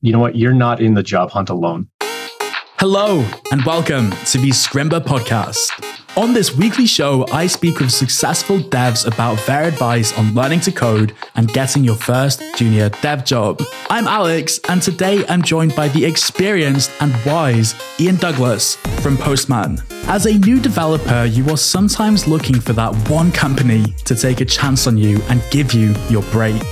you know what? You're not in the job hunt alone. Hello, and welcome to the Scrimba podcast. On this weekly show, I speak with successful devs about their advice on learning to code and getting your first junior dev job. I'm Alex, and today I'm joined by the experienced and wise Ian Douglas from Postman. As a new developer, you are sometimes looking for that one company to take a chance on you and give you your break.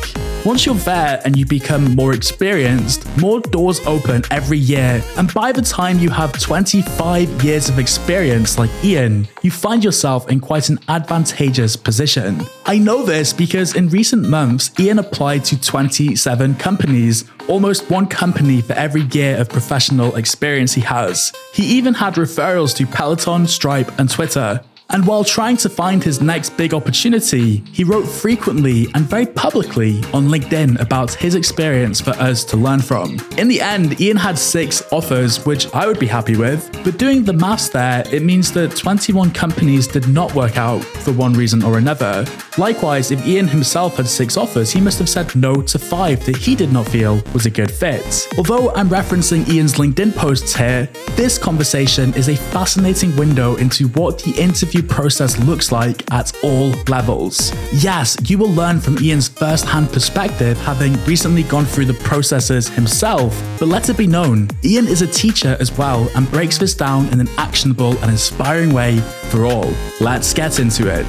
Once you're there and you become more experienced, more doors open every year. And by the time you have 25 years of experience like Ian, you find yourself in quite an advantageous position. I know this because in recent months, Ian applied to 27 companies, almost one company for every year of professional experience he has. He even had referrals to Peloton, Stripe, and Twitter. And while trying to find his next big opportunity, he wrote frequently and very publicly on LinkedIn about his experience for us to learn from. In the end, Ian had 6 offers, which I would be happy with, but doing the maths there, it means that 21 companies did not work out for one reason or another. Likewise, if Ian himself had 6 offers, he must have said no to 5 that he did not feel was a good fit. Although I'm referencing Ian's LinkedIn posts here, this conversation is a fascinating window into what the interview process looks like at all levels. Yes, you will learn from Ian's first-hand perspective, having recently gone through the processes himself, but let it be known, Ian is a teacher as well and breaks this down in an actionable and inspiring way for all. Let's get into it.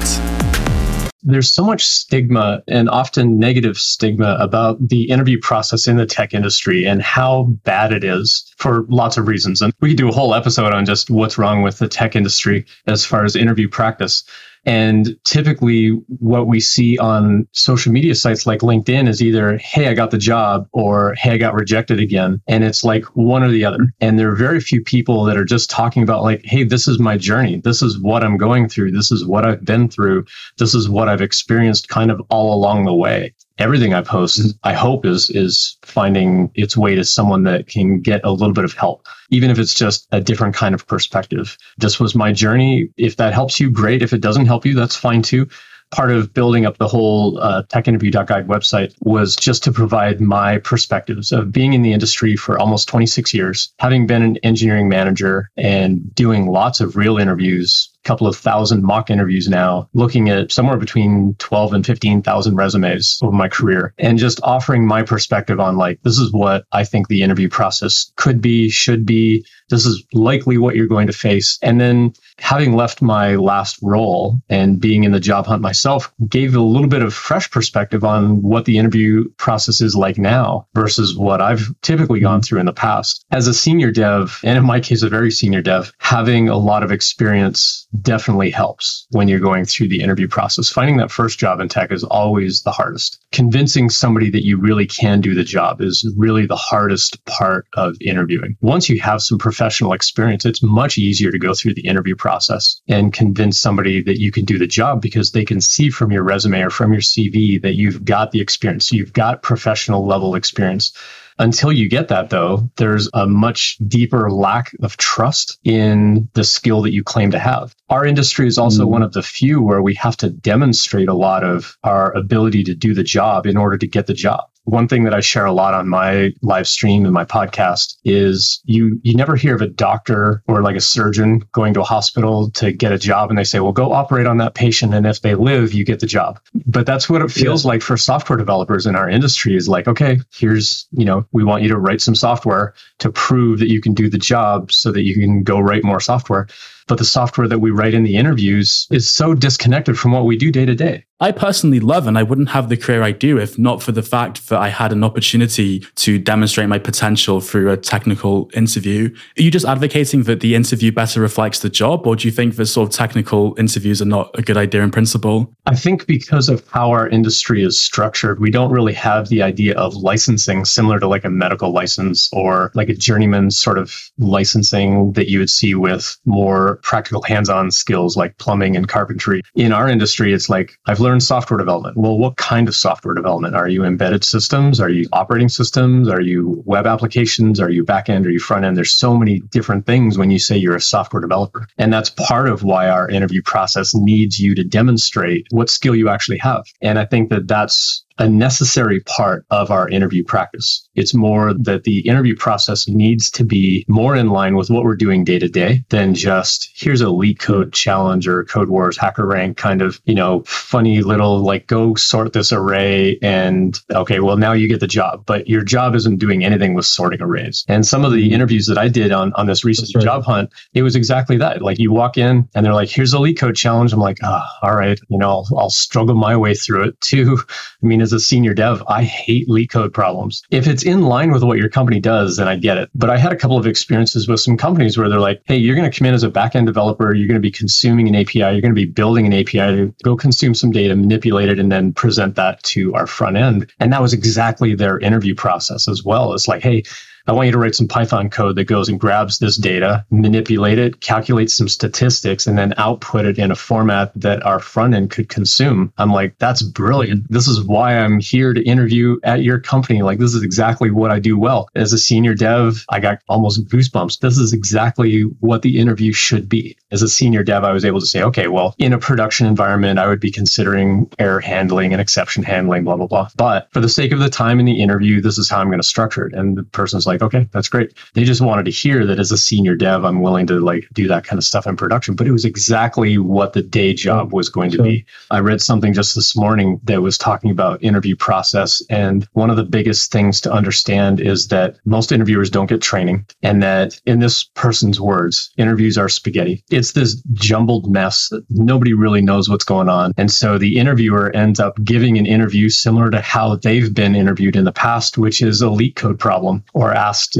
There's so much stigma and often negative stigma about the interview process in the tech industry and how bad it is, for lots of reasons. And we could do a whole episode on just what's wrong with the tech industry as far as interview practice. And typically what we see on social media sites like LinkedIn is either, hey, I got the job, or hey, I got rejected again. And it's like one or the other. And there are very few people that are just talking about like, hey, this is my journey. This is what I'm going through. This is what I've been through. This is what I've experienced kind of all along the way. Everything I post, I hope, is finding its way to someone that can get a little bit of help, even if it's just a different kind of perspective. This was my journey. If that helps you, great. If it doesn't help you, that's fine too. Part of building up the whole techinterview.guide website was just to provide my perspectives of being in the industry for almost 26 years, having been an engineering manager and doing lots of real interviews, a couple of thousand mock interviews now, looking at somewhere between 12 and 15,000 resumes over my career, and just offering my perspective on like, this is what I think the interview process could be, should be. This is likely what you're going to face. And then having left my last role and being in the job hunt myself gave a little bit of fresh perspective on what the interview process is like now versus what I've typically gone through in the past. As a senior dev, and in my case, a very senior dev, having a lot of experience definitely helps when you're going through the interview process. Finding that first job in tech is always the hardest. Convincing somebody that you really can do the job is really the hardest part of interviewing. Once you have some professional experience, it's much easier to go through the interview process and convince somebody that you can do the job because they can see from your resume or from your CV that you've got the experience. So you've got professional level experience. Until you get that, though, there's a much deeper lack of trust in the skill that you claim to have. Our industry is also one of the few where we have to demonstrate a lot of our ability to do the job in order to get the job. One thing that I share a lot on my live stream and my podcast is you never hear of a doctor or like a surgeon going to a hospital to get a job and they say, well, go operate on that patient. And if they live, you get the job. But that's what it feels like for software developers in our industry is like, okay, here's, we want you to write some software to prove that you can do the job so that you can go write more software. But the software that we write in the interviews is so disconnected from what we do day to day. I personally love, and I wouldn't have the career I do if not for the fact that I had an opportunity to demonstrate my potential through a technical interview. Are you just advocating that the interview better reflects the job, or do you think that sort of technical interviews are not a good idea in principle? I think because of how our industry is structured, we don't really have the idea of licensing similar to like a medical license or like a journeyman sort of licensing that you would see with more practical hands-on skills like plumbing and carpentry. In our industry, it's like, I've learned software development. Well, what kind of software development? Are you embedded systems? Are you operating systems? Are you web applications? Are you back-end? Are you front-end? There's so many different things when you say you're a software developer. And that's part of why our interview process needs you to demonstrate what skill you actually have. And I think that that's a necessary part of our interview practice. It's more that the interview process needs to be more in line with what we're doing day to day than just here's a LeetCode challenge or Code Wars, HackerRank kind of, you know, funny little like go sort this array and okay, well now you get the job, but your job isn't doing anything with sorting arrays. And some of the interviews that I did on this recent job hunt, it was exactly that. Like you walk in and they're like, here's a LeetCode challenge. I'm like, all right, you know, I'll struggle my way through it too. I mean, as a senior dev, I hate LeetCode problems. If it's in line with what your company does, then I get it. But I had a couple of experiences with some companies where they're like, hey, you're going to come in as a backend developer. You're going to be consuming an API. You're going to be building an API to go consume some data, manipulate it, and then present that to our front end. And that was exactly their interview process as well. It's like, hey, I want you to write some Python code that goes and grabs this data, manipulate it, calculate some statistics, and then output it in a format that our front end could consume. I'm like, that's brilliant. This is why I'm here to interview at your company. Like, this is exactly what I do well. As a senior dev, I got almost goosebumps. This is exactly what the interview should be. As a senior dev, I was able to say, okay, well, in a production environment, I would be considering error handling and exception handling, blah, blah, blah. But for the sake of the time in the interview, this is how I'm going to structure it. And the person's like, okay, that's great. They just wanted to hear that as a senior dev, I'm willing to like do that kind of stuff in production. But it was exactly what the day job was going to be. I read something just this morning that was talking about interview process. And one of the biggest things to understand is that most interviewers don't get training. And that in this person's words, interviews are spaghetti. It's this jumbled mess that nobody really knows what's going on. And so the interviewer ends up giving an interview similar to how they've been interviewed in the past, which is a LeetCode problem or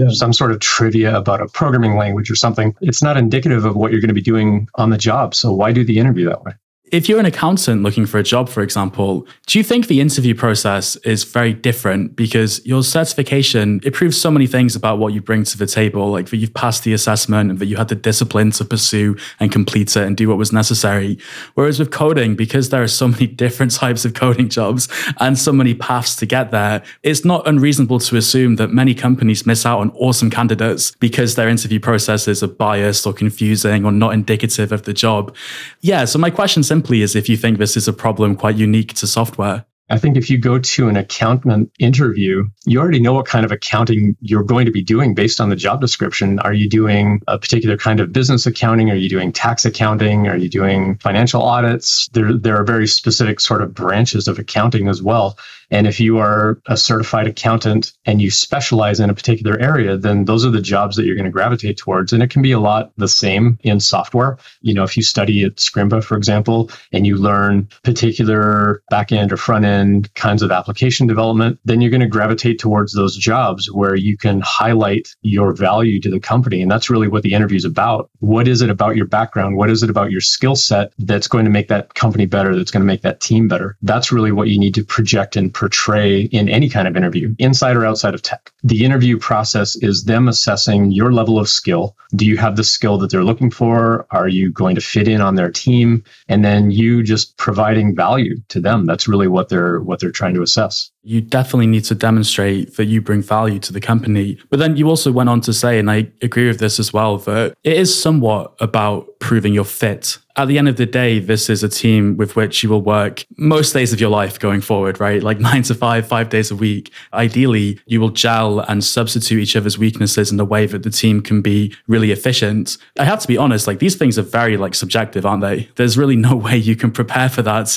some sort of trivia about a programming language or something. It's not indicative of what you're going to be doing on the job. So why do the interview that way? If you're an accountant looking for a job, for example, do you think the interview process is very different because your certification, it proves so many things about what you bring to the table, like that you've passed the assessment and that you had the discipline to pursue and complete it and do what was necessary. Whereas with coding, because there are so many different types of coding jobs and so many paths to get there, it's not unreasonable to assume that many companies miss out on awesome candidates because their interview processes are biased or confusing or not indicative of the job. Yeah, so my question simply is if you think this is a problem quite unique to software. I think if you go to an accountant interview, you already know what kind of accounting you're going to be doing based on the job description. Are you doing a particular kind of business accounting? Are you doing tax accounting? Are you doing financial audits? There are very specific sort of branches of accounting as well. And if you are a certified accountant and you specialize in a particular area, then those are the jobs that you're going to gravitate towards. And it can be a lot the same in software. You know, if you study at Scrimba, for example, and you learn particular back-end or front-end kinds of application development, then you're going to gravitate towards those jobs where you can highlight your value to the company. And that's really what the interview is about. What is it about your background? What is it about your skill set that's going to make that company better, that's going to make that team better? That's really what you need to project and portray in any kind of interview, inside or outside of tech. The interview process is them assessing your level of skill. Do you have the skill that they're looking for? Are you going to fit in on their team? And then you just providing value to them. That's really what they're trying to assess. You definitely need to demonstrate that you bring value to the company. But then you also went on to say, and I agree with this as well, that it is somewhat about proving your fit. At the end of the day, this is a team with which you will work most days of your life going forward, right? Like 9 to 5, 5 days a week. Ideally, you will gel and substitute each other's weaknesses in a way that the team can be really efficient. I have to be honest, like these things are very like subjective, aren't they? There's really no way you can prepare for that.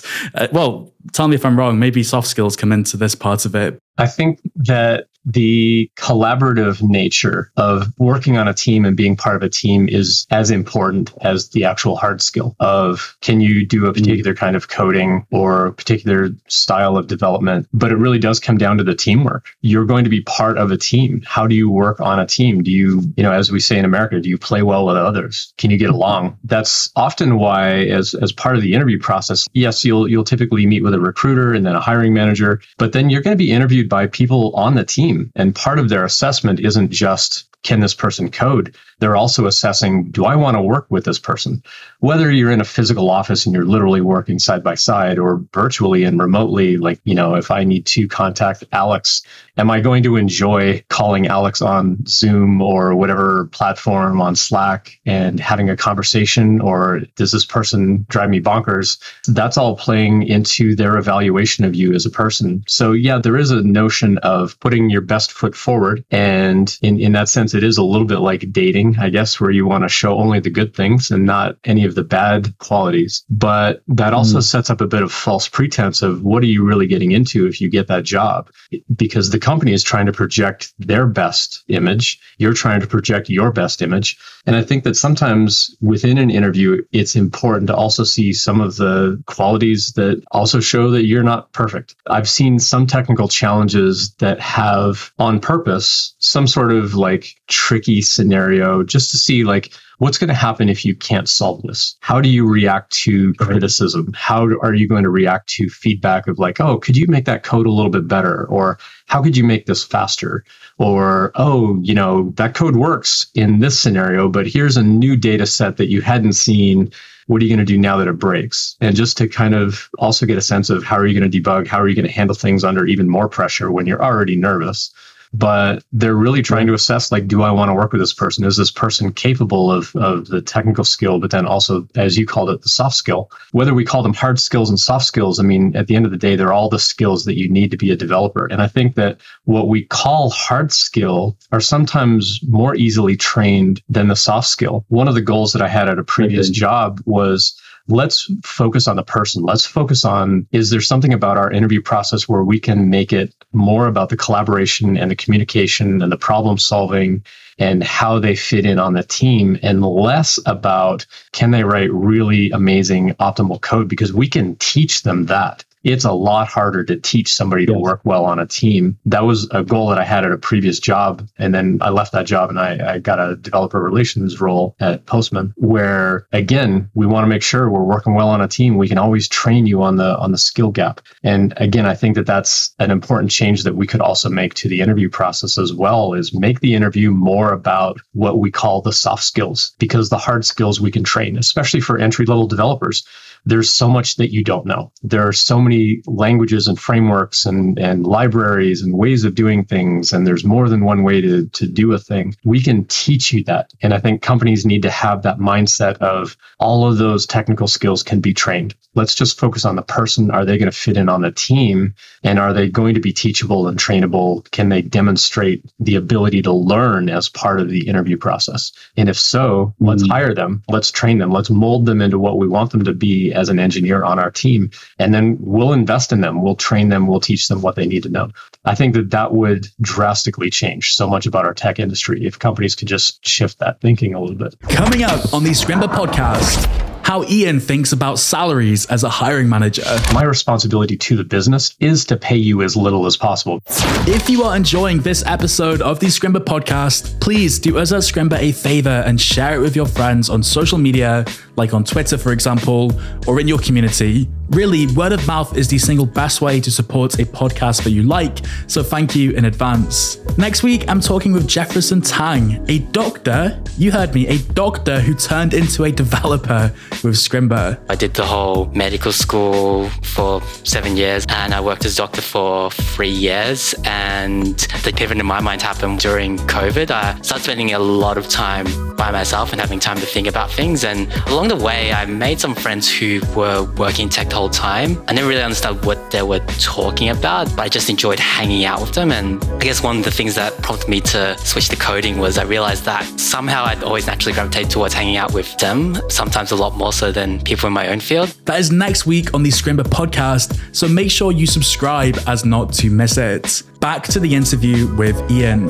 Well, tell me if I'm wrong, maybe soft skills come into this part of it. I think that the collaborative nature of working on a team and being part of a team is as important as the actual hard skill of can you do a particular kind of coding or a particular style of development. But it really does come down to the teamwork. You're going to be part of a team. How do you work on a team? Do you know, as we say in America, do you play well with others? Can you get along? That's often why as part of the interview process, yes, you'll typically meet with a recruiter and then a hiring manager, but then you're going to be interviewed by people on the team. And part of their assessment isn't just can this person code? They're also assessing, do I want to work with this person? Whether you're in a physical office and you're literally working side by side or virtually and remotely, like, you know, if I need to contact Alex, am I going to enjoy calling Alex on Zoom or whatever platform on Slack and having a conversation? Or does this person drive me bonkers? That's all playing into their evaluation of you as a person. So yeah, there is a notion of putting your best foot forward. And in that sense, it is a little bit like dating, I guess, where you want to show only the good things and not any of the bad qualities. But that also sets up a bit of false pretense of what are you really getting into if you get that job? Because the company is trying to project their best image. You're trying to project your best image. And I think that sometimes within an interview, it's important to also see some of the qualities that also show that you're not perfect. I've seen some technical challenges that have on purpose some sort of like tricky scenario just to see like, what's going to happen if you can't solve this? How do you react to criticism? How are you going to react to feedback of like, oh, could you make that code a little bit better? Or how could you make this faster? Or, oh, you know, that code works in this scenario, but here's a new data set that you hadn't seen. What are you going to do now that it breaks? And just to kind of also get a sense of how are you going to debug? How are you going to handle things under even more pressure when you're already nervous? But they're really trying to assess, like, do I want to work with this person? Is this person capable of the technical skill, but then also, as you called it, the soft skill? Whether we call them hard skills and soft skills, I mean, at the end of the day, they're all the skills that you need to be a developer. And I think that what we call hard skill are sometimes more easily trained than the soft skill. One of the goals that I had at a previous job was, let's focus on the person. Let's focus on, is there something about our interview process where we can make it more about the collaboration and the communication and the problem solving and how they fit in on the team and less about, can they write really amazing optimal code? Because we can teach them that. It's a lot harder to teach somebody to work well on a team. That was a goal that I had at a previous job. And then I left that job and I got a developer relations role at Postman, where, again, we want to make sure we're working well on a team. We can always train you on the skill gap. And again, I think that that's an important change that we could also make to the interview process as well, is make the interview more about what we call the soft skills, because the hard skills we can train, especially for entry-level developers. There's so much that you don't know. There are so many languages and frameworks and libraries and ways of doing things. And there's more than one way to do a thing. We can teach you that. And I think companies need to have that mindset of all of those technical skills can be trained. Let's just focus on the person. Are they going to fit in on the team? And are they going to be teachable and trainable? Can they demonstrate the ability to learn as part of the interview process? And if so, let's hire them. Let's train them. Let's mold them into what we want them to be as an engineer on our team. And then we'll invest in them. We'll train them. We'll teach them what they need to know. I think that that would drastically change so much about our tech industry if companies could just shift that thinking a little bit. Coming up on the Scrimba podcast, how Ian thinks about salaries as a hiring manager. My responsibility to the business is to pay you as little as possible. If you are enjoying this episode of the Scrimba podcast, please do us at Scrimba a favor and share it with your friends on social media, like on Twitter, for example, or in your community. Really, word of mouth is the single best way to support a podcast that you like, so thank you in advance. Next week, I'm talking with Jefferson Tang, a doctor, you heard me, a doctor who turned into a developer with Scrimba. I did the whole medical school for 7 years and I worked as a doctor for 3 years, and the pivot in my mind happened during COVID. I started spending a lot of time by myself and having time to think about things, and along the way, I made some friends who were working tech the whole time. I never really understood what they were talking about, but I just enjoyed hanging out with them. And I guess one of the things that prompted me to switch to coding was I realized that somehow I'd always naturally gravitate towards hanging out with them, sometimes a lot more so than people in my own field. That is next week on the Scrimba podcast, so make sure you subscribe as not to miss it. Back to the interview with Ian.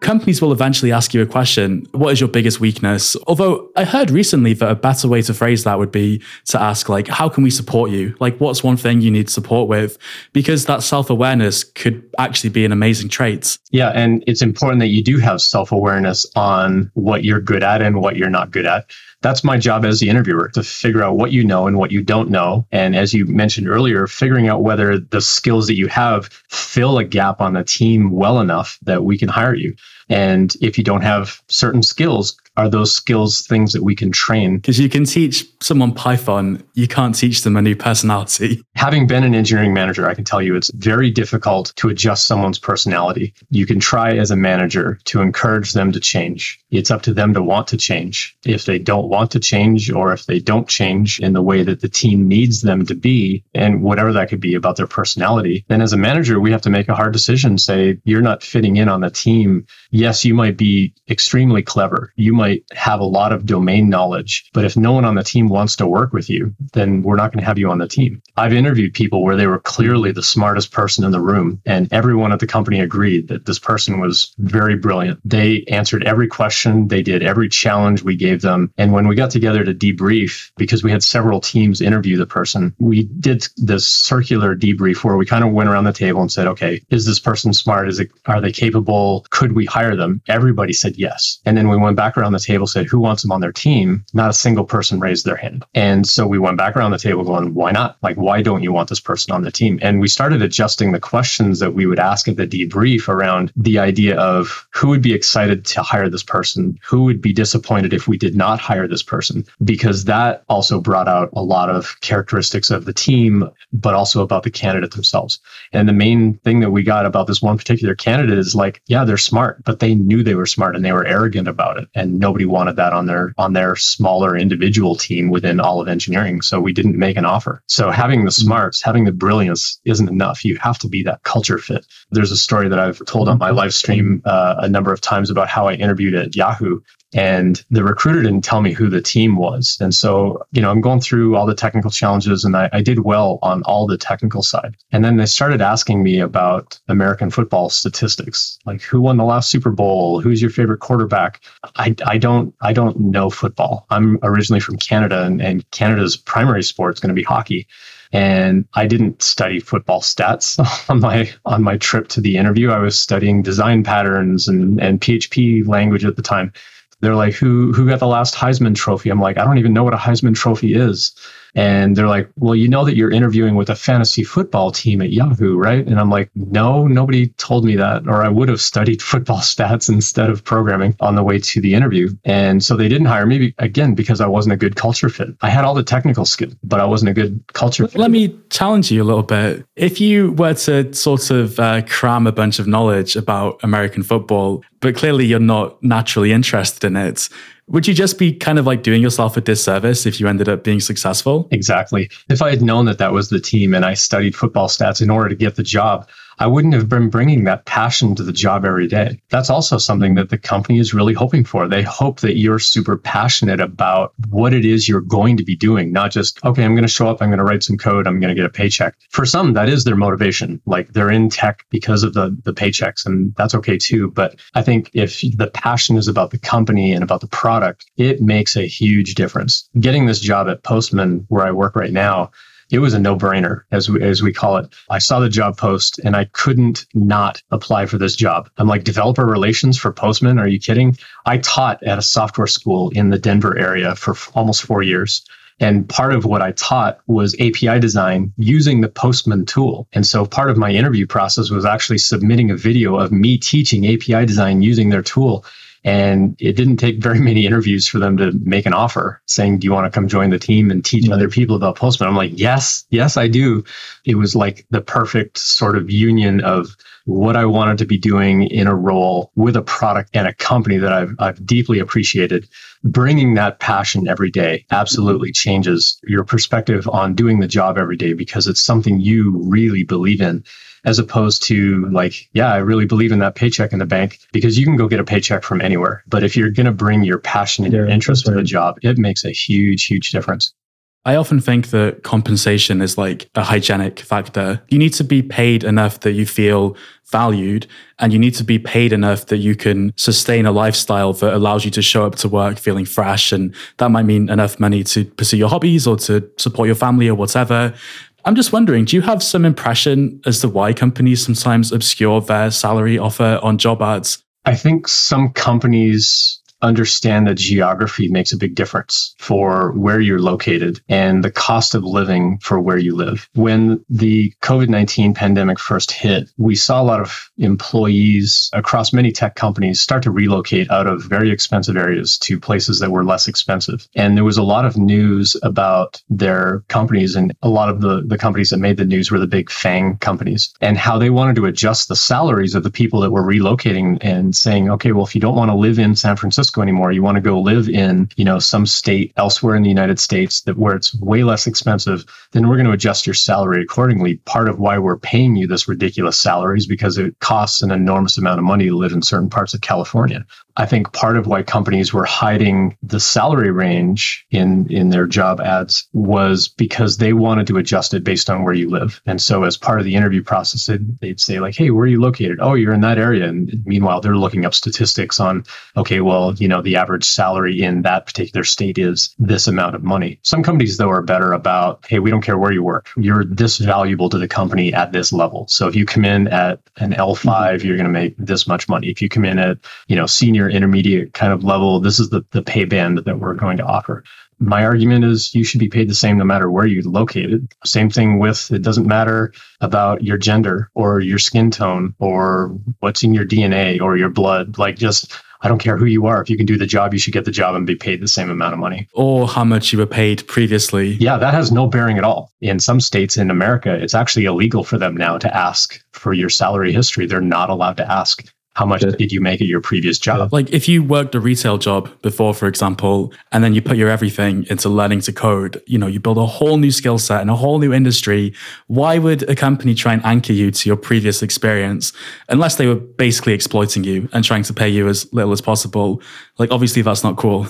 Companies will eventually ask you a question, what is your biggest weakness? Although I heard recently that a better way to phrase that would be to ask, like, how can we support you? Like, what's one thing you need support with? Because that self-awareness could actually be an amazing trait. Yeah, and it's important that you do have self-awareness on what you're good at and what you're not good at. that's my job as the interviewer, to figure out what you know and what you don't know. And as you mentioned earlier, figuring out whether the skills that you have fill a gap on the team well enough that we can hire you. And if you don't have certain skills, are those skills things that we can train? Because you can teach someone Python, you can't teach them a new personality. Having been an engineering manager, I can tell you it's very difficult to adjust someone's personality. You can try as a manager to encourage them to change. It's up to them to want to change. If they don't want to change, or if they don't change in the way that the team needs them to be, and whatever that could be about their personality, then as a manager, we have to make a hard decision. Say, you're not fitting in on the team. Yes, you might be extremely clever. You might have a lot of domain knowledge, but if no one on the team wants to work with you, then we're not going to have you on the team. I've interviewed people where they were clearly the smartest person in the room, and everyone at the company agreed that this person was very brilliant. They answered every question. They did every challenge we gave them. And when we got together to debrief, because we had several teams interview the person, we did this circular debrief where we kind of went around the table and said, okay, is this person smart? Are they capable? Could we hire them? Everybody said yes. And then we went back around the table, said, who wants them on their team? Not a single person raised their hand. And so we went back around the table going, why not? Like, why don't you want this person on the team? And we started adjusting the questions that we would ask at the debrief around the idea of who would be excited to hire this person? Who would be disappointed if we did not hire this person? Because that also brought out a lot of characteristics of the team, but also about the candidate themselves. And the main thing that we got about this one particular candidate is like, yeah, they're smart, but they knew they were smart and they were arrogant about it. And nobody wanted that on their smaller individual team within all of engineering. So we didn't make an offer. So having the smarts, having the brilliance isn't enough. You have to be that culture fit. There's a story that I've told on my live stream a number of times about how I interviewed at Yahoo. And the recruiter didn't tell me who the team was. And so, I'm going through all the technical challenges and I did well on all the technical side. And then they started asking me about American football statistics, like who won the last Super Bowl? Who's your favorite quarterback? I don't know football. I'm originally from Canada and Canada's primary sport is going to be hockey. And I didn't study football stats on my trip to the interview. I was studying design patterns and PHP language at the time. They're like, who got the last Heisman Trophy? I'm like, I don't even know what a Heisman Trophy is. And they're like, well, you know that you're interviewing with a fantasy football team at Yahoo, right? And I'm like, no, nobody told me that, or I would have studied football stats instead of programming on the way to the interview. And so they didn't hire me, again, because I wasn't a good culture fit. I had all the technical skills, but I wasn't a good culture fit. Let me challenge you a little bit. If you were to sort of cram a bunch of knowledge about American football, but clearly you're not naturally interested in it, would you just be kind of like doing yourself a disservice if you ended up being successful? Exactly. If I had known that was the team and I studied football stats in order to get the job, I wouldn't have been bringing that passion to the job every day. That's also something that the company is really hoping for. They hope that you're super passionate about what it is you're going to be doing, not just, okay, I'm going to show up, I'm going to write some code, I'm going to get a paycheck. For some, that is their motivation. Like they're in tech because of the paychecks, and that's okay too. But I think if the passion is about the company and about the product, it makes a huge difference. Getting this job at Postman, where I work right now, it was a no-brainer, as we call it. I saw the job post and I couldn't not apply for this job. I'm like, developer relations for Postman? Are you kidding? I taught at a software school in the Denver area for almost 4 years. And part of what I taught was API design using the Postman tool. And so part of my interview process was actually submitting a video of me teaching API design using their tool. And it didn't take very many interviews for them to make an offer saying, do you want to come join the team and teach other people about Postman? I'm like, yes, I do. It was like the perfect sort of union of what I wanted to be doing in a role with a product and a company that I've deeply appreciated. Bringing that passion every day absolutely changes your perspective on doing the job every day because it's something you really believe in. As opposed to like, yeah, I really believe in that paycheck in the bank, because you can go get a paycheck from anywhere. But if you're going to bring your passion and your interest to the job, it makes a huge, huge difference. I often think that compensation is like a hygienic factor. You need to be paid enough that you feel valued, and you need to be paid enough that you can sustain a lifestyle that allows you to show up to work feeling fresh. And that might mean enough money to pursue your hobbies or to support your family or whatever. I'm just wondering, do you have some impression as to why companies sometimes obscure their salary offer on job ads? I think some companies understand that geography makes a big difference for where you're located and the cost of living for where you live. When the COVID-19 pandemic first hit, we saw a lot of employees across many tech companies start to relocate out of very expensive areas to places that were less expensive. And there was a lot of news about their companies, and a lot of the companies that made the news were the big FAANG companies, and how they wanted to adjust the salaries of the people that were relocating and saying, okay, well, if you don't want to live in San Francisco anymore, you want to go live in, you know, some state elsewhere in the United States that where it's way less expensive, then we're going to adjust your salary accordingly. Part of why we're paying you this ridiculous salary is because it costs an enormous amount of money to live in certain parts of California. I think part of why companies were hiding the salary range in their job ads was because they wanted to adjust it based on where you live. And so as part of the interview process, they'd say like, hey, where are you located? Oh, you're in that area. And meanwhile, they're looking up statistics on, okay, well, you know, the average salary in that particular state is this amount of money. Some companies, though, are better about, hey, we don't care where you work. You're this valuable to the company at this level. So if you come in at an L5, you're going to make this much money. If you come in at, you know, senior intermediate kind of level, this is the pay band that we're going to offer. My argument is you should be paid the same no matter where you're located. Same thing with, it doesn't matter about your gender or your skin tone or what's in your DNA or your blood. Like, just, I don't care who you are. If you can do the job, you should get the job and be paid the same amount of money. Or how much you were paid previously. Yeah, that has no bearing at all. In some states in America, it's actually illegal for them now to ask for your salary history. They're not allowed to ask how much did you make at your previous job. Like if you worked a retail job before, for example, and then you put your everything into learning to code, you know, you build a whole new skill set and a whole new industry. Why would a company try and anchor you to your previous experience unless they were basically exploiting you and trying to pay you as little as possible? Like, obviously that's not cool.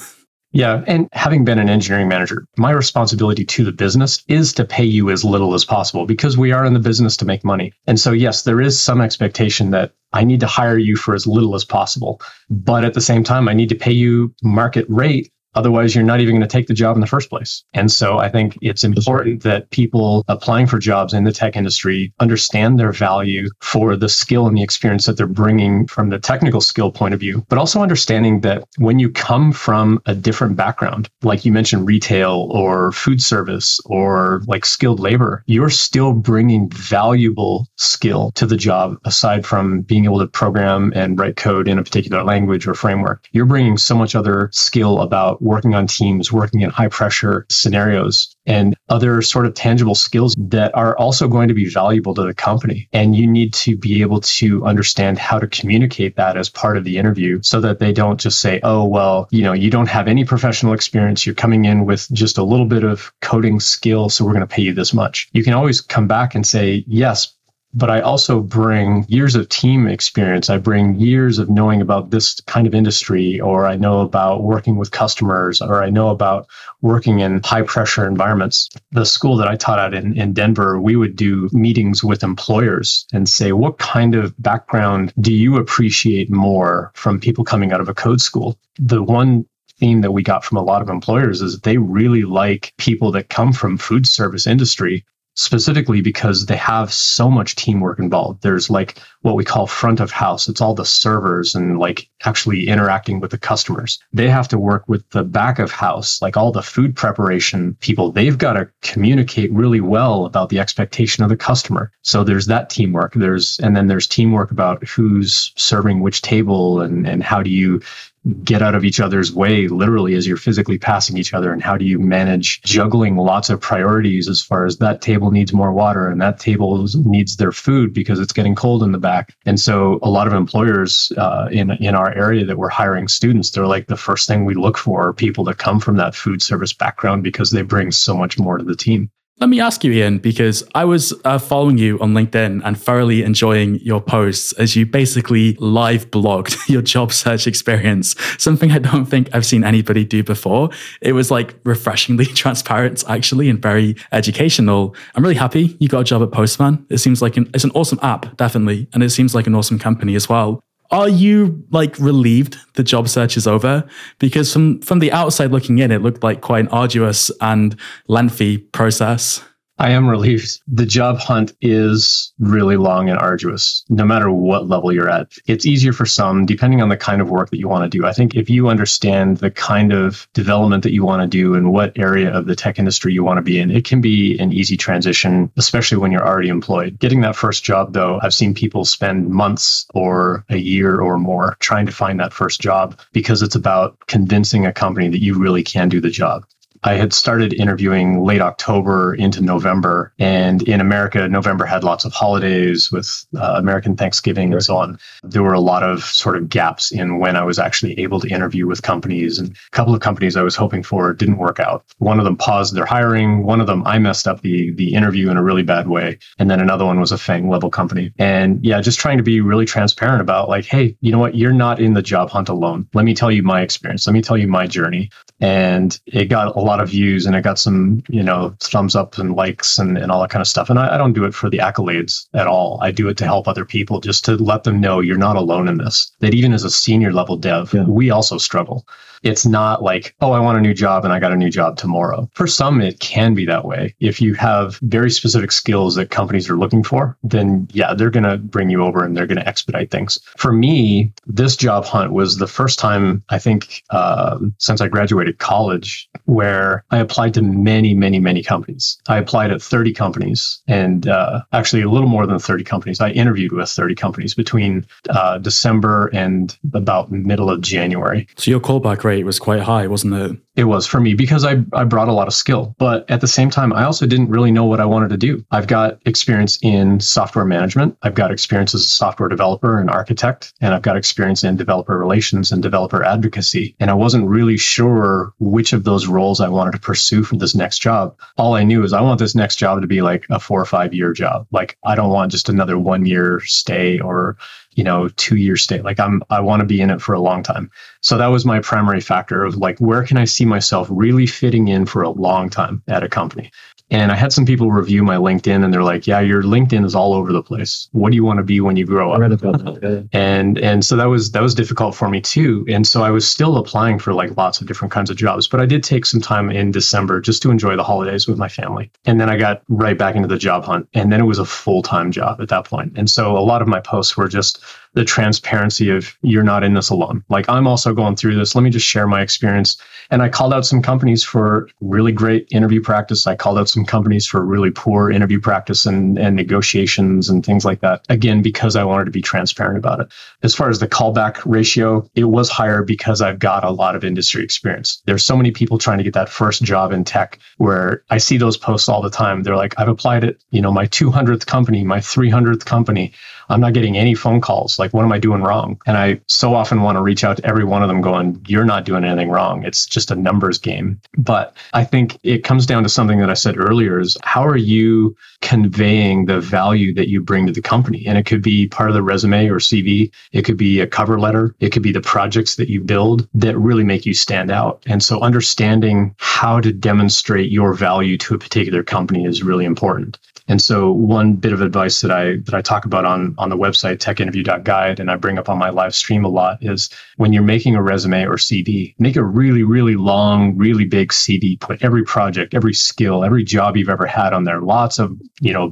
Yeah. And having been an engineering manager, my responsibility to the business is to pay you as little as possible because we are in the business to make money. And so, yes, there is some expectation that I need to hire you for as little as possible. But at the same time, I need to pay you market rate. Otherwise, you're not even going to take the job in the first place. And so I think it's important that people applying for jobs in the tech industry understand their value for the skill and the experience that they're bringing from the technical skill point of view, but also understanding that when you come from a different background, like you mentioned retail or food service or like skilled labor, you're still bringing valuable skill to the job aside from being able to program and write code in a particular language or framework. You're bringing so much other skill about working on teams, working in high pressure scenarios, and other sort of tangible skills that are also going to be valuable to the company. And you need to be able to understand how to communicate that as part of the interview so that they don't just say, oh, well, you know, you don't have any professional experience. You're coming in with just a little bit of coding skill, so we're going to pay you this much. You can always come back and say, yes, but I also bring years of team experience. I bring years of knowing about this kind of industry, or I know about working with customers, or I know about working in high pressure environments. The school that I taught at in Denver, we would do meetings with employers and say, what kind of background do you appreciate more from people coming out of a code school? The one theme that we got from a lot of employers is they really like people that come from food service industry, specifically because they have so much teamwork involved. There's like what we call front of house. It's all the servers and like actually interacting with the customers. They have to work with the back of house, like all the food preparation people. They've got to communicate really well about the expectation of the customer. So there's that teamwork. And then there's teamwork about who's serving which table and how do you get out of each other's way, literally, as you're physically passing each other, and how do you manage juggling lots of priorities as far as that table needs more water and that table needs their food because it's getting cold in the back. And so a lot of employers in our area that we're hiring students, they're like, the first thing we look for are people that come from that food service background because they bring so much more to the team. Let me ask you, Ian, because I was following you on LinkedIn and thoroughly enjoying your posts as you basically live blogged your job search experience, something I don't think I've seen anybody do before. It was like refreshingly transparent, actually, and very educational. I'm really happy you got a job at Postman. It seems like it's an awesome app, definitely. And it seems like an awesome company as well. Are you like relieved the job search is over? Because from the outside looking in, it looked like quite an arduous and lengthy process. I am relieved. The job hunt is really long and arduous, no matter what level you're at. It's easier for some, depending on the kind of work that you want to do. I think if you understand the kind of development that you want to do and what area of the tech industry you want to be in, it can be an easy transition, especially when you're already employed. Getting that first job, though, I've seen people spend months or a year or more trying to find that first job because it's about convincing a company that you really can do the job. I had started interviewing late October into November, and in America, November had lots of holidays with American Thanksgiving and so on. There were a lot of sort of gaps in when I was actually able to interview with companies, and a couple of companies I was hoping for didn't work out. One of them paused their hiring. One of them, I messed up the interview in a really bad way. And then another one was a FANG level company. And yeah, just trying to be really transparent about like, hey, you know what? You're not in the job hunt alone. Let me tell you my experience. Let me tell you my journey. And it got a lot of views, and I got some, thumbs up and likes and all that kind of stuff. And I don't do it for the accolades at all. I do it to help other people, just to let them know you're not alone in this, that even as a senior level dev, we also struggle. It's not like, oh, I want a new job and I got a new job tomorrow. For some, it can be that way. If you have very specific skills that companies are looking for, then yeah, they're going to bring you over and they're going to expedite things. For me, this job hunt was the first time, I think, since I graduated college, where I applied to many, many, many companies. I applied at 30 companies, and actually a little more than 30 companies. I interviewed with 30 companies between December and about middle of January. So your callback rate was quite high, wasn't it? It was for me, because I brought a lot of skill. But at the same time, I also didn't really know what I wanted to do. I've got experience in software management. I've got experience as a software developer and architect. And I've got experience in developer relations and developer advocacy. And I wasn't really sure which of those roles I wanted to pursue for this next job. All I knew is I want this next job to be like a 4 or 5 year job. Like, I don't want just another 1 year stay or 2 year stay. Like, I want to be in it for a long time. So that was my primary factor of like, where can I see myself really fitting in for a long time at a company? And I had some people review my LinkedIn, and they're like, yeah, your LinkedIn is all over the place. What do you want to be when you grow up? I read about that. Yeah. And so that was difficult for me too. And so I was still applying for like lots of different kinds of jobs, but I did take some time in December just to enjoy the holidays with my family. And then I got right back into the job hunt. And then it was a full-time job at that point. And so a lot of my posts were just the transparency of, you're not in this alone. Like, I'm also going through this. Let me just share my experience. And I called out some companies for really great interview practice. I called out some companies for really poor interview practice and negotiations and things like that. Again, because I wanted to be transparent about it. As far as the callback ratio, it was higher because I've got a lot of industry experience. There's so many people trying to get that first job in tech where I see those posts all the time. They're like, I've applied at, my 200th company, my 300th company. I'm not getting any phone calls. Like, what am I doing wrong? And I so often want to reach out to every one of them going, you're not doing anything wrong. It's just a numbers game. But I think it comes down to something that I said earlier is, how are you conveying the value that you bring to the company? And it could be part of the resume or CV. It could be a cover letter. It could be the projects that you build that really make you stand out. And so understanding how to demonstrate your value to a particular company is really important. And so one bit of advice that I talk about on the website, techinterview.guide, and I bring up on my live stream a lot, is when you're making a resume or CV, make a really, really long, really big CV. Put every project, every skill, every job you've ever had on there. Lots of,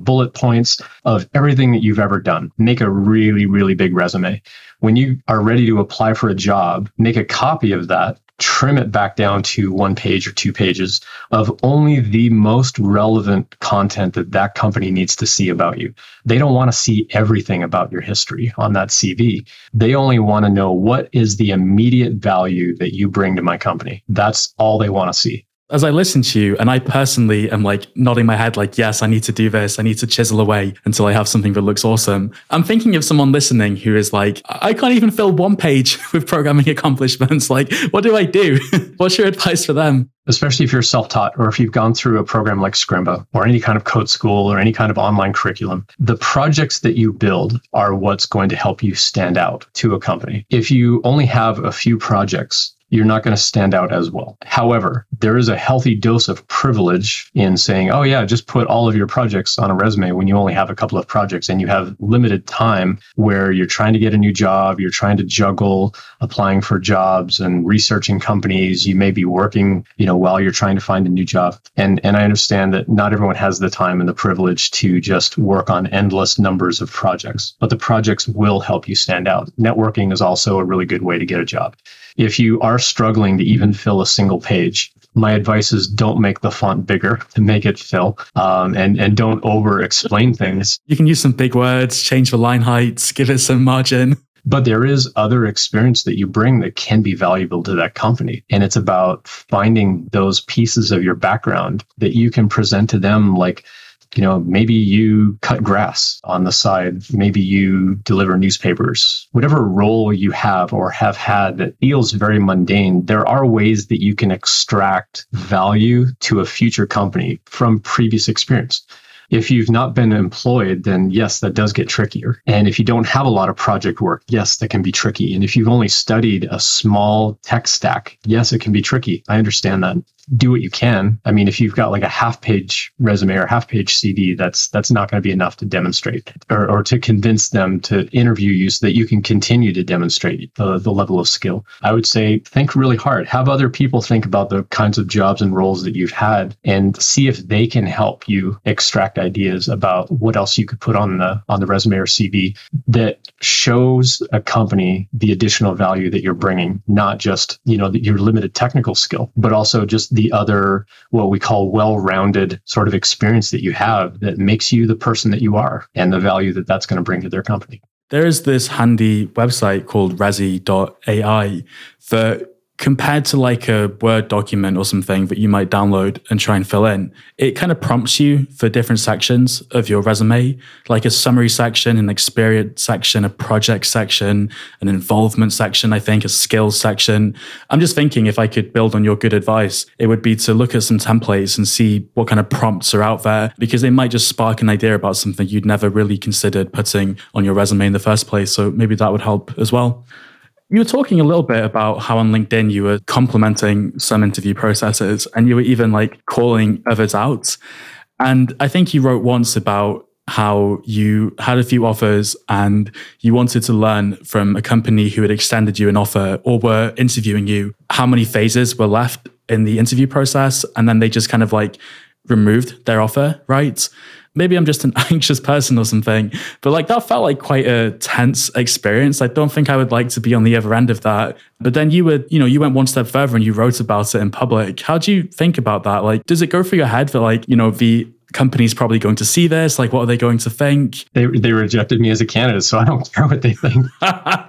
bullet points of everything that you've ever done. Make a really, really big resume. When you are ready to apply for a job, make a copy of that. Trim it back down to 1 page or 2 pages of only the most relevant content that company needs to see about you. They don't want to see everything about your history on that CV. They only want to know, what is the immediate value that you bring to my company? That's all they want to see. As I listen to you, and I personally am like nodding my head like, yes, I need to do this. I need to chisel away until I have something that looks awesome. I'm thinking of someone listening who is like, I can't even fill 1 page with programming accomplishments. Like, what do I do? What's your advice for them? Especially if you're self-taught, or if you've gone through a program like Scrimba or any kind of code school or any kind of online curriculum, the projects that you build are what's going to help you stand out to a company. If you only have a few projects, you're not going to stand out as well. However, there is a healthy dose of privilege in saying, oh yeah, just put all of your projects on a resume when you only have a couple of projects and you have limited time where you're trying to get a new job, you're trying to juggle applying for jobs and researching companies. You may be working, while you're trying to find a new job. And I understand that not everyone has the time and the privilege to just work on endless numbers of projects, but the projects will help you stand out. Networking is also a really good way to get a job. If you are struggling to even fill a single page, my advice is don't make the font bigger, to make it fill, and don't over-explain things. You can use some big words, change the line heights, give it some margin. But there is other experience that you bring that can be valuable to that company. And it's about finding those pieces of your background that you can present to them, like, maybe you cut grass on the side. Maybe you deliver newspapers. Whatever role you have or have had that feels very mundane, there are ways that you can extract value to a future company from previous experience. If you've not been employed, then yes, that does get trickier. And if you don't have a lot of project work, yes, that can be tricky. And if you've only studied a small tech stack, yes, it can be tricky. I understand that. Do what you can. I mean, if you've got like a half-page resume or half-page CV, that's not going to be enough to demonstrate or to convince them to interview you so that you can continue to demonstrate the level of skill. I would say think really hard. Have other people think about the kinds of jobs and roles that you've had and see if they can help you extract ideas about what else you could put on the resume or CV that shows a company the additional value that you're bringing, not just your limited technical skill, but also just the other, what we call well-rounded sort of experience that you have that makes you the person that you are and the value that that's going to bring to their company. There is this handy website called rezi.ai that, compared to like a Word document or something that you might download and try and fill in, it kind of prompts you for different sections of your resume, like a summary section, an experience section, a project section, an involvement section, I think, a skills section. I'm just thinking if I could build on your good advice, it would be to look at some templates and see what kind of prompts are out there, because they might just spark an idea about something you'd never really considered putting on your resume in the first place. So maybe that would help as well. You were talking a little bit about how on LinkedIn you were complimenting some interview processes and you were even like calling others out. And I think you wrote once about how you had a few offers and you wanted to learn from a company who had extended you an offer or were interviewing you, how many phases were left in the interview process. And then they just kind of like removed their offer, right? Maybe I'm just an anxious person or something, but like that felt like quite a tense experience. I don't think I would like to be on the other end of that. But then you were, you went one step further and you wrote about it in public. How do you think about that? Like, does it go through your head that like, the company's probably going to see this? Like, what are they going to think? They rejected me as a candidate, so I don't care what they think.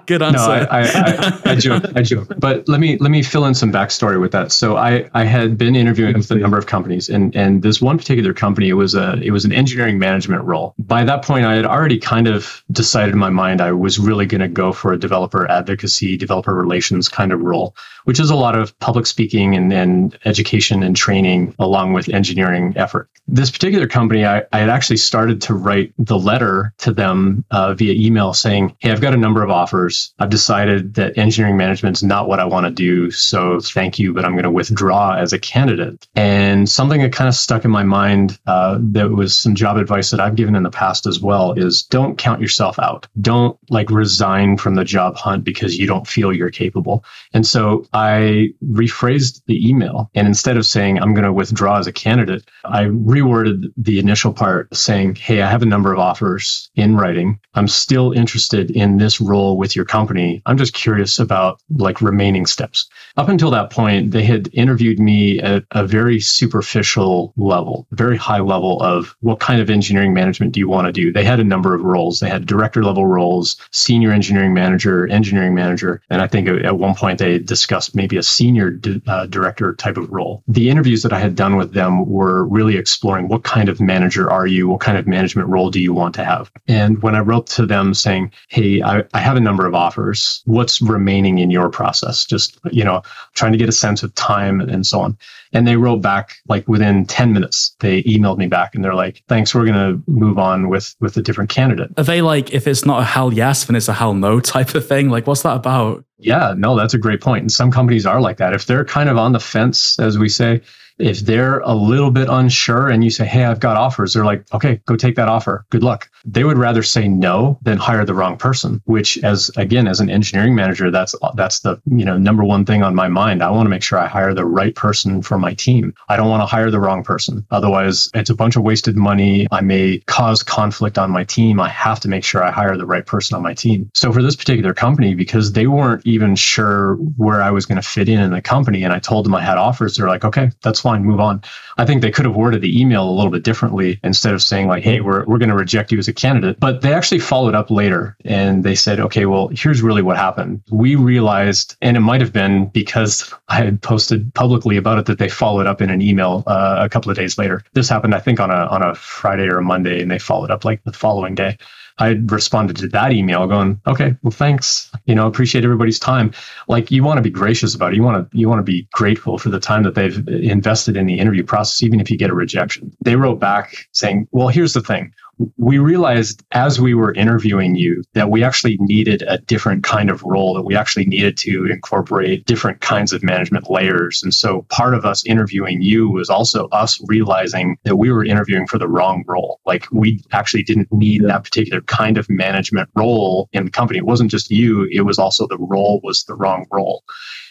Good answer. No, I joke. But let me fill in some backstory with that. So I had been interviewing with a number of companies, and this one particular company it was an engineering management role. By that point, I had already kind of decided in my mind I was really going to go for a developer advocacy, developer relations kind of role, which is a lot of public speaking and education and training along with engineering effort. This particular company, I had actually started to write the letter to them via email saying, hey, I've got a number of offers. I've decided that engineering management is not what I want to do. So thank you, but I'm going to withdraw as a candidate. And something that kind of stuck in my mind that was some job advice that I've given in the past as well is don't count yourself out. Don't like resign from the job hunt because you don't feel you're capable. And so I rephrased the email. And instead of saying I'm going to withdraw as a candidate, I reworded the initial part saying, hey, I have a number of offers in writing. I'm still interested in this role with your company. I'm just curious about like remaining steps. Up until that point, they had interviewed me at a very superficial level, very high level of what kind of engineering management do you want to do? They had a number of roles. They had director level roles, senior engineering manager. And I think at one point they discussed maybe a senior director type of role. The interviews that I had done with them were really exploring what kind of manager are you? What kind of management role do you want to have? And when I wrote to them saying, hey, I have a number of offers, what's remaining in your process? Just, trying to get a sense of time and so on. And they wrote back like within 10 minutes, they emailed me back and they're like, thanks, we're going to move on with a different candidate. Are they like, if it's not a hell yes, then it's a hell no type of thing? Like, what's that about? Yeah, no, that's a great point. And some companies are like that. If they're kind of on the fence, as we say, if they're a little bit unsure and you say, hey, I've got offers, they're like, okay, go take that offer. Good luck. They would rather say no than hire the wrong person, which as an engineering manager, that's the, number one thing on my mind. I want to make sure I hire the right person for my team. I don't want to hire the wrong person. Otherwise, it's a bunch of wasted money. I may cause conflict on my team. I have to make sure I hire the right person on my team. So for this particular company, because they weren't even sure where I was going to fit in the company, and I told them I had offers, they're like, okay, that's fine, move on. I think they could have worded the email a little bit differently instead of saying like, hey, we're going to reject you as a candidate. But they actually followed up later and they said, okay, well, here's really what happened. We realized, and it might have been because I had posted publicly about it, that they followed up in an email a couple of days later. This happened, I think, on a Friday or a Monday, and they followed up like the following day. I responded to that email going, okay, well, thanks. Appreciate everybody's time. Like, you want to be gracious about it. You want to be grateful for the time that they've invested in the interview process, even if you get a rejection. They wrote back saying, well, here's the thing. We realized as we were interviewing you that we actually needed a different kind of role, that we actually needed to incorporate different kinds of management layers. And so part of us interviewing you was also us realizing that we were interviewing for the wrong role. Like, we actually didn't need that particular kind of management role in the company. It wasn't just you, it was also the role was the wrong role.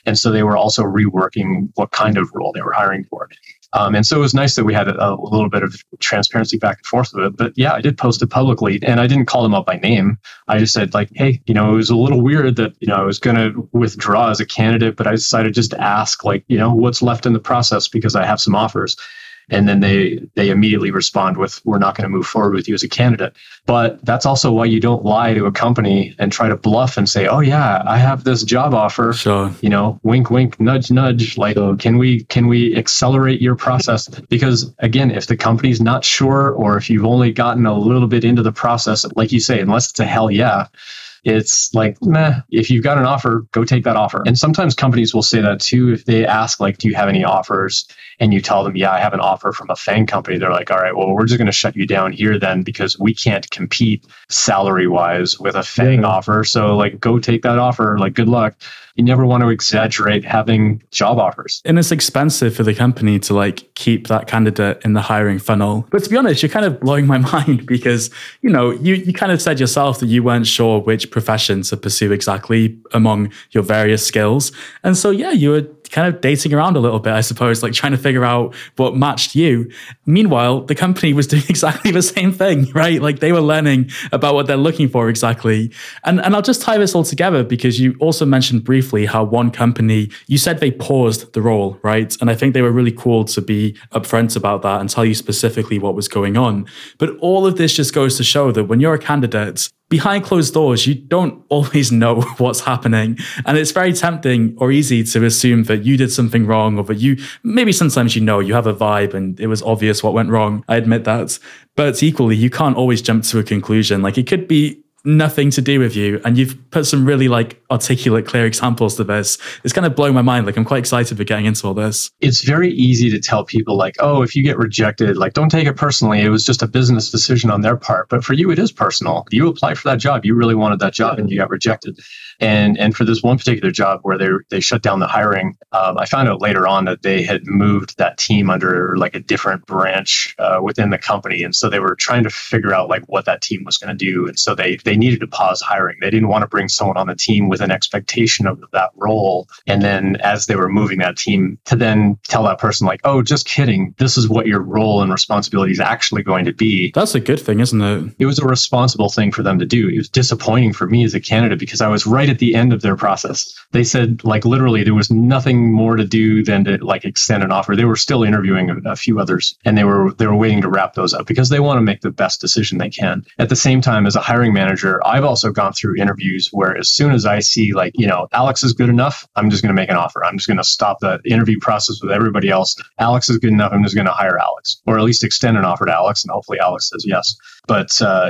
And so they were also reworking what kind of role they were hiring for. And so it was nice that we had a little bit of transparency back and forth with it. But yeah, I did post it publicly, and I didn't call them out by name. I just said like, hey, it was a little weird that, I was going to withdraw as a candidate, but I decided just to ask like, what's left in the process because I have some offers. And then they immediately respond with, we're not going to move forward with you as a candidate. But that's also why you don't lie to a company and try to bluff and say, oh yeah, I have this job offer, sure, wink, wink, nudge, nudge. Like, sure, can we accelerate your process? Because again, if the company's not sure, or if you've only gotten a little bit into the process, like you say, unless it's a hell yeah, it's like, meh, if you've got an offer, go take that offer. And sometimes companies will say that too. If they ask, like, do you have any offers? And you tell them, yeah, I have an offer from a FAANG company. They're like, all right, well, we're just going to shut you down here then, because we can't compete salary-wise with a FAANG offer. So like, go take that offer. Like, good luck. You never want to exaggerate having job offers. And it's expensive for the company to like keep that candidate in the hiring funnel. But to be honest, you're kind of blowing my mind because, you kind of said yourself that you weren't sure which profession to pursue exactly among your various skills. And so, yeah, you were kind of dating around a little bit, I suppose, like trying to figure out what matched you. Meanwhile, the company was doing exactly the same thing, right? Like, they were learning about what they're looking for exactly. And I'll just tie this all together because you also mentioned briefly how one company, you said they paused the role, right? And I think they were really cool to be upfront about that and tell you specifically what was going on. But all of this just goes to show that when you're a candidate, behind closed doors, you don't always know what's happening. And it's very tempting or easy to assume that you did something wrong, or that maybe sometimes you have a vibe and it was obvious what went wrong. I admit that. But equally, you can't always jump to a conclusion. Like, it could be nothing to do with you. And you've put some really like articulate, clear examples to this. It's kind of blowing my mind. Like, I'm quite excited for getting into all this. It's very easy to tell people like, oh, if you get rejected, like, don't take it personally. It was just a business decision on their part. But for you, it is personal. You applied for that job. You really wanted that job and you got rejected. And for this one particular job where they shut down the hiring, I found out later on that they had moved that team under like a different branch within the company. And so they were trying to figure out like what that team was going to do. And so they needed to pause hiring. They didn't want to bring someone on the team with an expectation of that role. And then as they were moving that team, to then tell that person like, oh, just kidding, this is what your role and responsibility is actually going to be. That's a good thing, isn't it? It was a responsible thing for them to do. It was disappointing for me as a candidate because I was right at the end of their process. They said like, literally, there was nothing more to do than to like extend an offer. They were still interviewing a few others, and they were waiting to wrap those up because they want to make the best decision they can. At the same time, as a hiring manager, I've also gone through interviews where as soon as I see like, Alex is good enough, I'm just going to make an offer. I'm just going to stop the interview process with everybody else. Alex is good enough, I'm just going to hire Alex, or at least extend an offer to Alex, and hopefully Alex says yes. But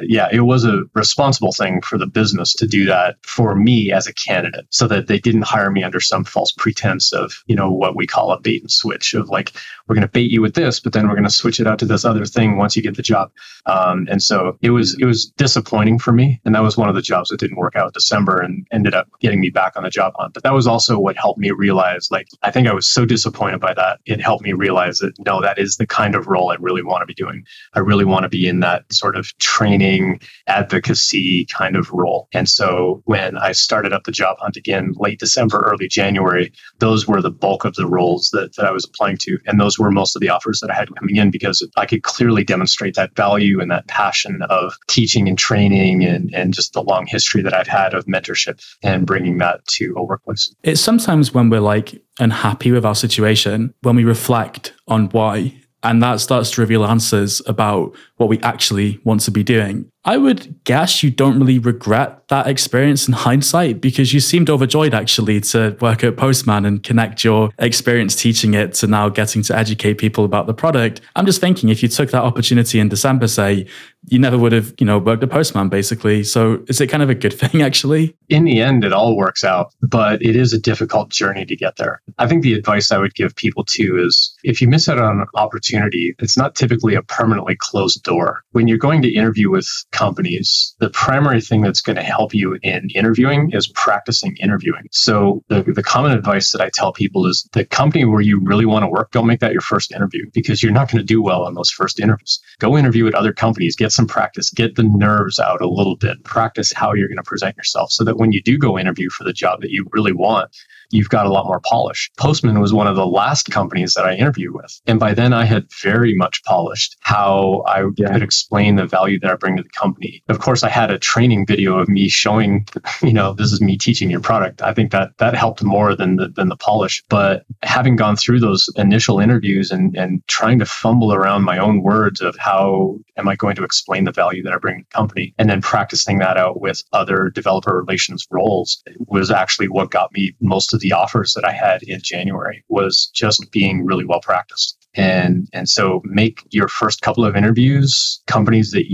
yeah, it was a responsible thing for the business to do that for me as a candidate, so that they didn't hire me under some false pretense of, what we call a bait and switch of like, we're going to bait you with this, but then we're going to switch it out to this other thing once you get the job. And so it was disappointing for me. And that was one of the jobs that didn't work out in December and ended up getting me back on the job hunt. But that was also what helped me realize, like, I think I was so disappointed by that. It helped me realize that, no, that is the kind of role I really want to be doing. I really want to be in that sort of training advocacy kind of role. And so when I started up the job hunt again, late December, early January, those were the bulk of the roles that I was applying to. And those were most of the offers that I had coming in because I could clearly demonstrate that value and that passion of teaching and training and just the long history that I've had of mentorship and bringing that to a workplace. It's sometimes when we're like unhappy with our situation, when we reflect on why, and that starts to reveal answers about what we actually want to be doing. I would guess you don't really regret that experience in hindsight because you seemed overjoyed actually to work at Postman and connect your experience teaching it to now getting to educate people about the product. I'm just thinking if you took that opportunity in December, say, you never would have, worked at Postman basically. So is it kind of a good thing actually? In the end, it all works out, but it is a difficult journey to get there. I think the advice I would give people too is if you miss out on an opportunity, it's not typically a permanently closed door. When you're going to interview with companies, the primary thing that's going to help you in interviewing is practicing interviewing. So the common advice that I tell people is the company where you really want to work, don't make that your first interview because you're not going to do well on those first interviews. Go interview at other companies, get some practice, get the nerves out a little bit, practice how you're going to present yourself so that when you do go interview for the job that you really want, you've got a lot more polish. Postman was one of the last companies that I interviewed with. And by then I had very much polished how I could explain the value that I bring to the company. Of course, I had a training video of me showing, this is me teaching your product. I think that helped more than the polish. But having gone through those initial interviews and trying to fumble around my own words of how am I going to explain the value that I bring to the company and then practicing that out with other developer relations roles was actually what got me most of the offers that I had in January was just being really well practiced. And so make your first couple of interviews companies that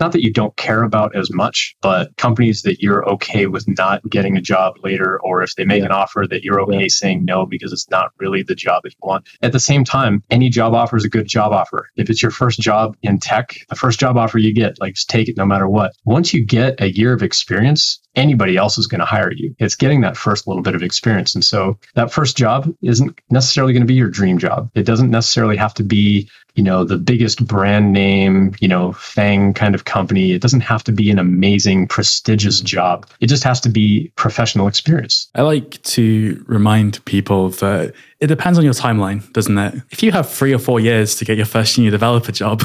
not that you don't care about as much, but companies that you're okay with not getting a job later, or if they make an offer that you're okay saying no, because it's not really the job that you want. At the same time, any job offer is a good job offer. If it's your first job in tech, the first job offer you get, like just take it no matter what. Once you get a year of experience, anybody else is going to hire you. It's getting that first little bit of experience. And so that first job isn't necessarily going to be your dream job. It doesn't necessarily have to be, the biggest brand name, FANG kind of company. It doesn't have to be an amazing, prestigious job. It just has to be professional experience. I like to remind people that it depends on your timeline, doesn't it? If you have 3 or 4 years to get your first junior developer job,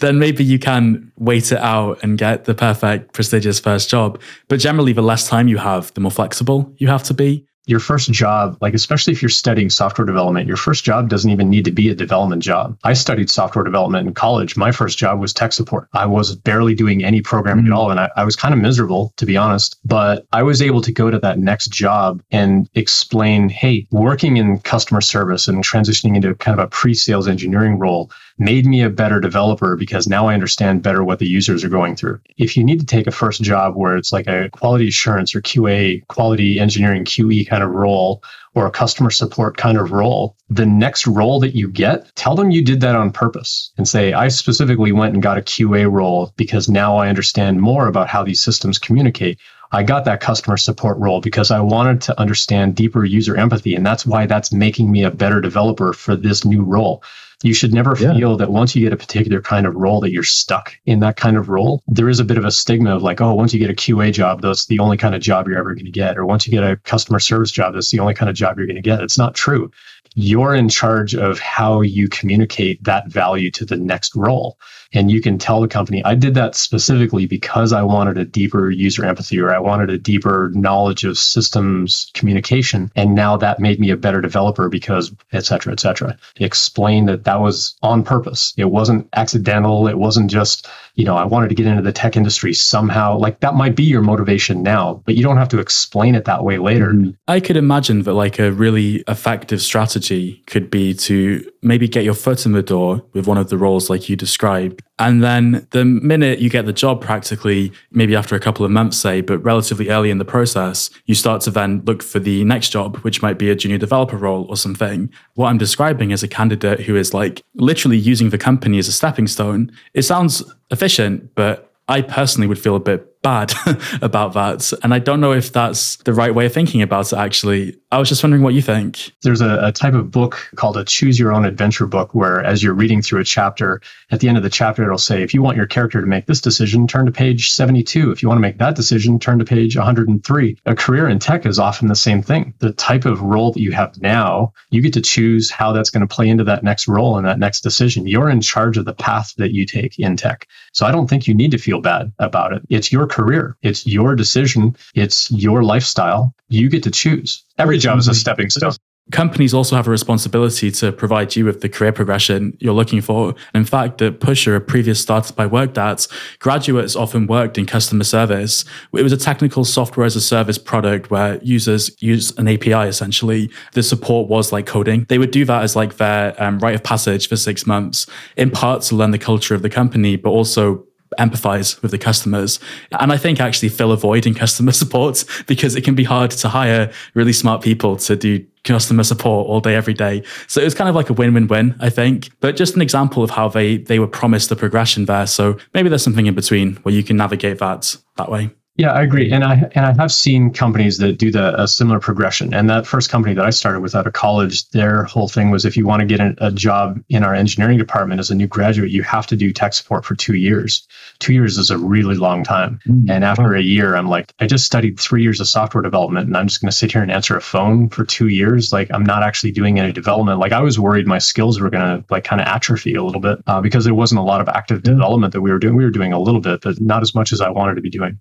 then maybe you can wait it out and get the perfect, prestigious first job. But generally, the less time you have, the more flexible you have to be. Your first job, like especially if you're studying software development, your first job doesn't even need to be a development job. I studied software development in college. My first job was tech support. I was barely doing any programming at all. And I was kind of miserable, to be honest. But I was able to go to that next job and explain, hey, working in customer service and transitioning into kind of a pre-sales engineering role made me a better developer because now I understand better what the users are going through. If you need to take a first job where it's like a quality assurance or QA, quality engineering, QE kind of role, or a customer support kind of role, the next role that you get, tell them you did that on purpose and say, I specifically went and got a QA role because now I understand more about how these systems communicate. I got that customer support role because I wanted to understand deeper user empathy. And that's why that's making me a better developer for this new role. You should never feel that once you get a particular kind of role that you're stuck in that kind of role. There is a bit of a stigma of like, oh, once you get a QA job, that's the only kind of job you're ever going to get. Or once you get a customer service job, that's the only kind of job you're going to get. It's not true. You're in charge of how you communicate that value to the next role. And you can tell the company, I did that specifically because I wanted a deeper user empathy, or I wanted a deeper knowledge of systems communication. And now that made me a better developer because et cetera, et cetera. Explain that was on purpose. It wasn't accidental. It wasn't just, I wanted to get into the tech industry somehow. Like that might be your motivation now, but you don't have to explain it that way later. I could imagine that like a really effective strategy strategy could be to maybe get your foot in the door with one of the roles like you described. And then the minute you get the job practically, maybe after a couple of months, say, but relatively early in the process, you start to then look for the next job, which might be a junior developer role or something. What I'm describing is a candidate who is like literally using the company as a stepping stone. It sounds efficient, but I personally would feel a bit bad about that. And I don't know if that's the right way of thinking about it, actually. I was just wondering what you think. There's a type of book called a choose your own adventure book, where as you're reading through a chapter, at the end of the chapter, it'll say, if you want your character to make this decision, turn to page 72. If you want to make that decision, turn to page 103. A career in tech is often the same thing. The type of role that you have now, you get to choose how that's going to play into that next role and that next decision. You're in charge of the path that you take in tech. So I don't think you need to feel bad about it. It's your career. It's your decision. It's your lifestyle. You get to choose. Every job is a stepping stone. Companies also have a responsibility to provide you with the career progression you're looking for. In fact, at Pusher, a previous startup I worked at, graduates often worked in customer service. It was a technical software as a service product where users use an API, essentially. The support was like coding. They would do that as like their rite of passage for 6 months, in part to learn the culture of the company, but also empathize with the customers. And I think actually fill a void in customer support, because it can be hard to hire really smart people to do customer support all day, every day. So it was kind of like a win-win-win, I think. But just an example of how they were promised the progression there. So maybe there's something in between where you can navigate that way. Yeah, I agree. And I have seen companies that do a similar progression. And that first company that I started with out of college, their whole thing was, if you want to get a job in our engineering department as a new graduate, you have to do tech support for 2 years. 2 years is a really long time. And after a year, I'm like, I just studied 3 years of software development, and I'm just going to sit here and answer a phone for 2 years. Like, I'm not actually doing any development. Like, I was worried my skills were going to like kind of atrophy a little bit because there wasn't a lot of active development that we were doing. We were doing a little bit, but not as much as I wanted to be doing.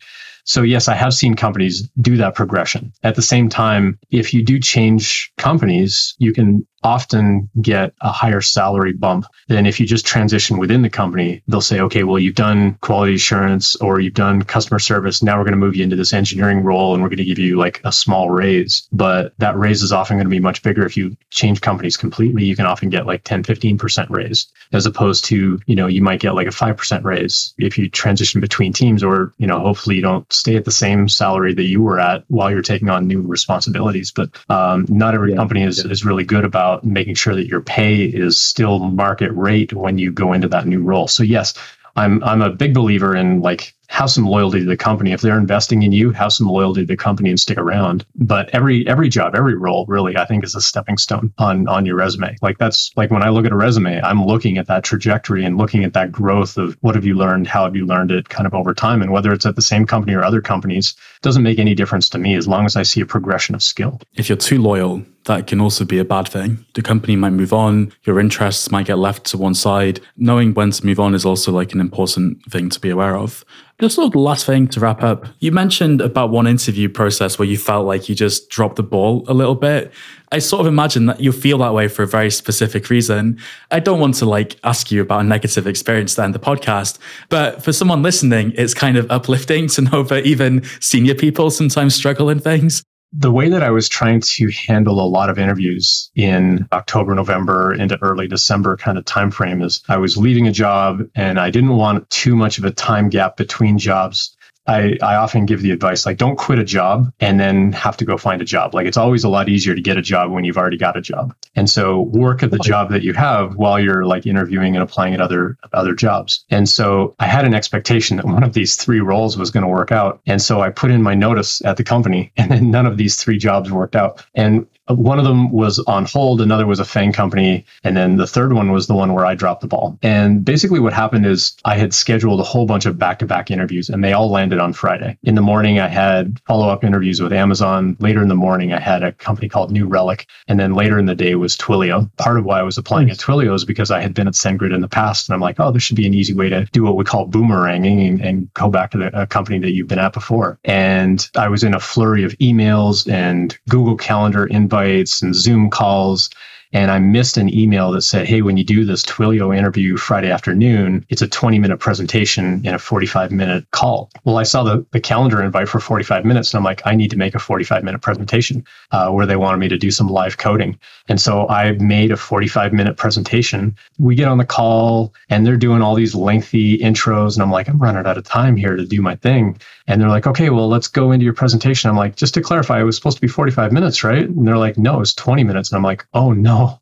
So yes, I have seen companies do that progression. At the same time, if you do change companies, you can often get a higher salary bump than if you just transition within the company. They'll say, okay, well, you've done quality assurance or you've done customer service. Now we're going to move you into this engineering role and we're going to give you like a small raise. But that raise is often going to be much bigger. If you change companies completely, you can often get like 10, 15% raise, as opposed to, you might get like a 5% raise if you transition between teams, or, hopefully you don't stay at the same salary that you were at while you're taking on new responsibilities. But not every company is really good about making sure that your pay is still market rate when you go into that new role. So yes, I'm a big believer in like, have some loyalty to the company. If they're investing in you, have some loyalty to the company and stick around. But every job, every role really, I think, is a stepping stone on your resume. Like, that's like when I look at a resume, I'm looking at that trajectory and looking at that growth of what have you learned, how have you learned it kind of over time. And whether it's at the same company or other companies, doesn't make any difference to me as long as I see a progression of skill. If you're too loyal, that can also be a bad thing. The company might move on, your interests might get left to one side. Knowing when to move on is also like an important thing to be aware of. Just sort of the last thing to wrap up, you mentioned about one interview process where you felt like you just dropped the ball a little bit. I sort of imagine that you feel that way for a very specific reason. I don't want to like ask you about a negative experience to end the podcast, but for someone listening, it's kind of uplifting to know that even senior people sometimes struggle in things. The way that I was trying to handle a lot of interviews in October, November, into early December kind of timeframe is I was leaving a job and I didn't want too much of a time gap between jobs. I often give the advice, like, don't quit a job and then have to go find a job. Like, it's always a lot easier to get a job when you've already got a job. And so work at the job that you have while you're like interviewing and applying at other jobs. And so I had an expectation that one of these three roles was going to work out. And so I put in my notice at the company, and then none of these three jobs worked out. And one of them was on hold, another was a FAANG company, and then the third one was the one where I dropped the ball. And basically what happened is I had scheduled a whole bunch of back-to-back interviews, and they all landed on Friday. In the morning, I had follow-up interviews with Amazon. Later in the morning, I had a company called New Relic. And then later in the day was Twilio. Part of why I was applying at Twilio is because I had been at SendGrid in the past, and I'm like, oh, there should be an easy way to do what we call boomeranging and go back to a company that you've been at before. And I was in a flurry of emails and Google Calendar invites and Zoom calls. And I missed an email that said, hey, when you do this Twilio interview Friday afternoon, it's a 20-minute presentation and a 45-minute call. Well, I saw the calendar invite for 45 minutes, and I'm like, I need to make a 45-minute presentation where they wanted me to do some live coding. And so I made a 45-minute presentation. We get on the call, and they're doing all these lengthy intros, and I'm like, I'm running out of time here to do my thing. And they're like, okay, well, let's go into your presentation. I'm like, just to clarify, it was supposed to be 45 minutes, right? And they're like, no, it's 20 minutes. And I'm like, oh no,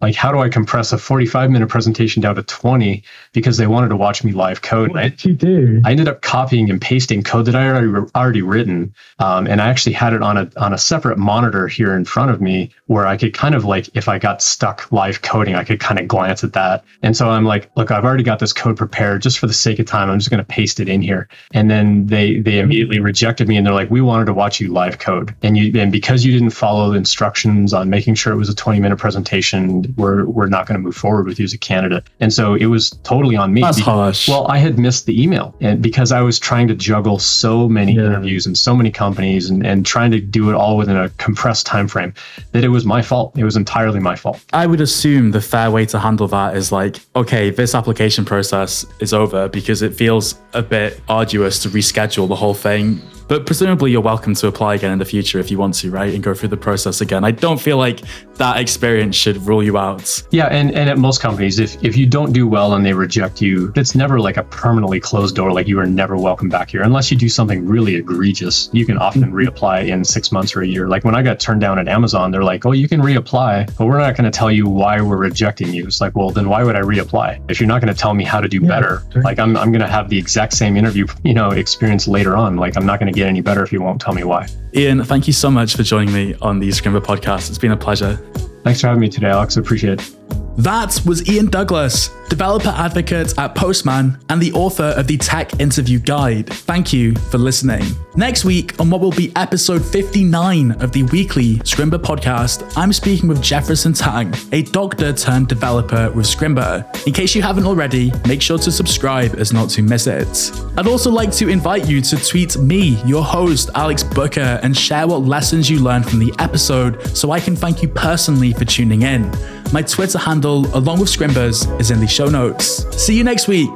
like, how do I compress a 45-minute presentation down to 20? Because they wanted to watch me live code. What did you do? I ended up copying and pasting code that I already written. And I actually had it on a separate monitor here in front of me where I could kind of like, if I got stuck live coding, I could kind of glance at that. And so I'm like, look, I've already got this code prepared. Just for the sake of time, I'm just going to paste it in here. And then they immediately rejected me, and they're like, we wanted to watch you live code. And because you didn't follow the instructions on making sure it was a 20-minute presentation, we're not going to move forward with you as a candidate. And so it was totally on me. That's harsh. Well, I had missed the email, and because I was trying to juggle so many interviews and so many companies and trying to do it all within a compressed time frame, that it was my fault. It was entirely my fault. I would assume the fair way to handle that is like, okay, this application process is over because it feels a bit arduous to reschedule the whole thing. But presumably you're welcome to apply again in the future if you want to, right? And go through the process again. I don't feel like that experience should rule you out. Yeah, and at most companies, if you don't do well and they reject you, it's never like a permanently closed door, like you are never welcome back here. Unless you do something really egregious, you can often reapply in 6 months or a year. Like when I got turned down at Amazon, they're like, oh, you can reapply, but we're not going to tell you why we're rejecting you. It's like, well, then why would I reapply? If you're not going to tell me how to do better, like I'm going to have the exact same interview, experience later on. Like I'm not going to get any better if you won't tell me why. Ian, thank you so much for joining me on the Scrimba podcast. It's been a pleasure. Thanks for having me today, Alex. I appreciate it. That was Ian Douglas, developer advocate at Postman and the author of the Tech Interview Guide. Thank you for listening. Next week on what will be episode 59 of the weekly Scrimba podcast, I'm speaking with Jefferson Tang, a doctor turned developer with Scrimba. In case you haven't already, make sure to subscribe as not to miss it. I'd also like to invite you to tweet me, your host, Alex Booker, and share what lessons you learned from the episode so I can thank you personally for tuning in. My Twitter handle, along with Scrimba's, is in the show notes. See you next week.